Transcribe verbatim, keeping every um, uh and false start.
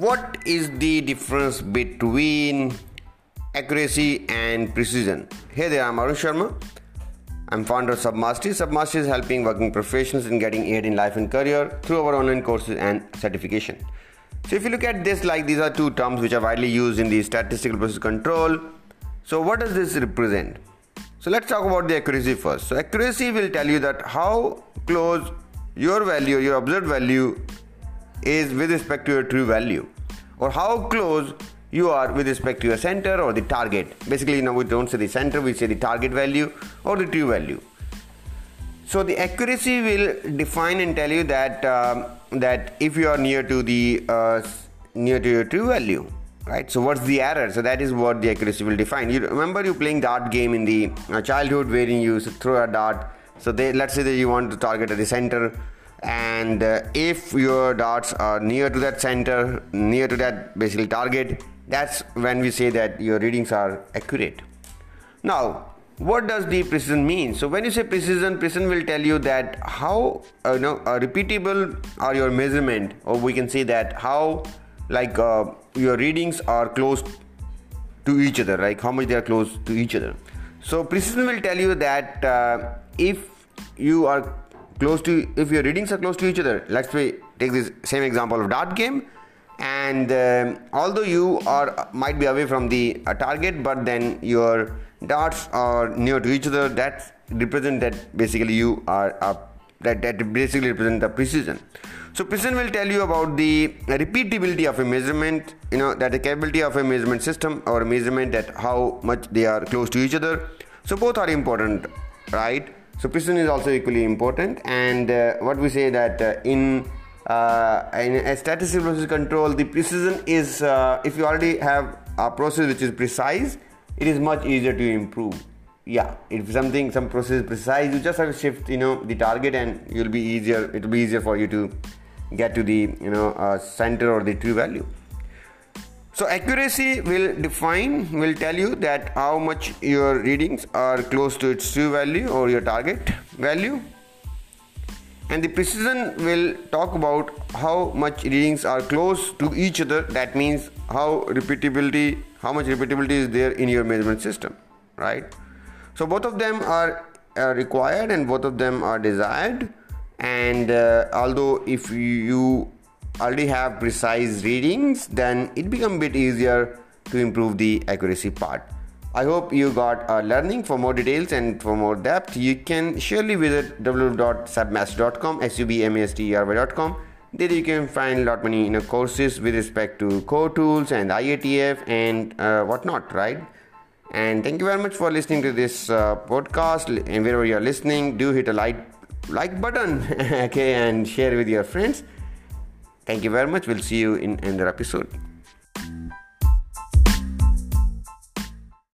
What is the difference between accuracy and precision? Hey there, I'm Arun Sharma. I'm founder of Submastery. Submastery is helping working professionals in getting ahead in life and career through our online courses and certification. So if you look at this, like these are two terms which are widely used in the statistical process control. So what does this represent? So let's talk about the accuracy first. So accuracy will tell you that how close your value, your observed value is with respect to your true value, or how close you are with respect to your center or the target. Basically, you know, we don't say the center, we say the target value or the true value. So the accuracy will define and tell you that um, that if you are near to the uh, near to your true value, right? So what's the error? So that is what the accuracy will define. You remember you playing dart game in the uh, childhood, wherein you throw a dart. So they, let's say that you want to target at the center. And uh, if your darts are near to that center, near to that basically target, that's when we say that your readings are accurate. Now, what does the precision mean? So when you say precision, precision will tell you that how uh, you know, uh, repeatable are your measurement, or we can say that how like uh, your readings are close to each other, like how much they are close to each other. So precision will tell you that uh, if you are close to, if your readings are close to each other, let's say take this same example of dart game, and um, although you are might be away from the uh, target, but then your darts are near to each other. That represent that basically you are uh, that that basically represent the precision. So precision will tell you about the repeatability of a measurement. You know that the capability of a measurement system or a measurement, that how much they are close to each other. So both are important, right? So precision is also equally important, and uh, what we say that uh, in uh, in a statistical process control, the precision is uh, if you already have a process which is precise, it is much easier to improve. Yeah, if something some process is precise, you just have to shift you know the target, and you'll be easier. It'll be easier for you to get to the you know uh, center or the true value. So accuracy will define, will tell you that how much your readings are close to its true value or your target value. And the precision will talk about how much readings are close to each other. That means how repeatability, how much repeatability is there in your measurement system, right? So both of them are, are required and both of them are desired. And uh, although if you already have precise readings, then it becomes a bit easier to improve the accuracy part. I hope you got a learning. For more details and for more depth, you can surely visit w w w dot submastery dot com, S U B M A S T E R Y dot com. There you can find lot many you know, courses with respect to core tools and I A T F and uh, whatnot, right? And thank you very much for listening to this uh, podcast. And wherever you're listening, do hit a like like button, okay, and share with your friends. Thank you very much. We'll see you in another episode.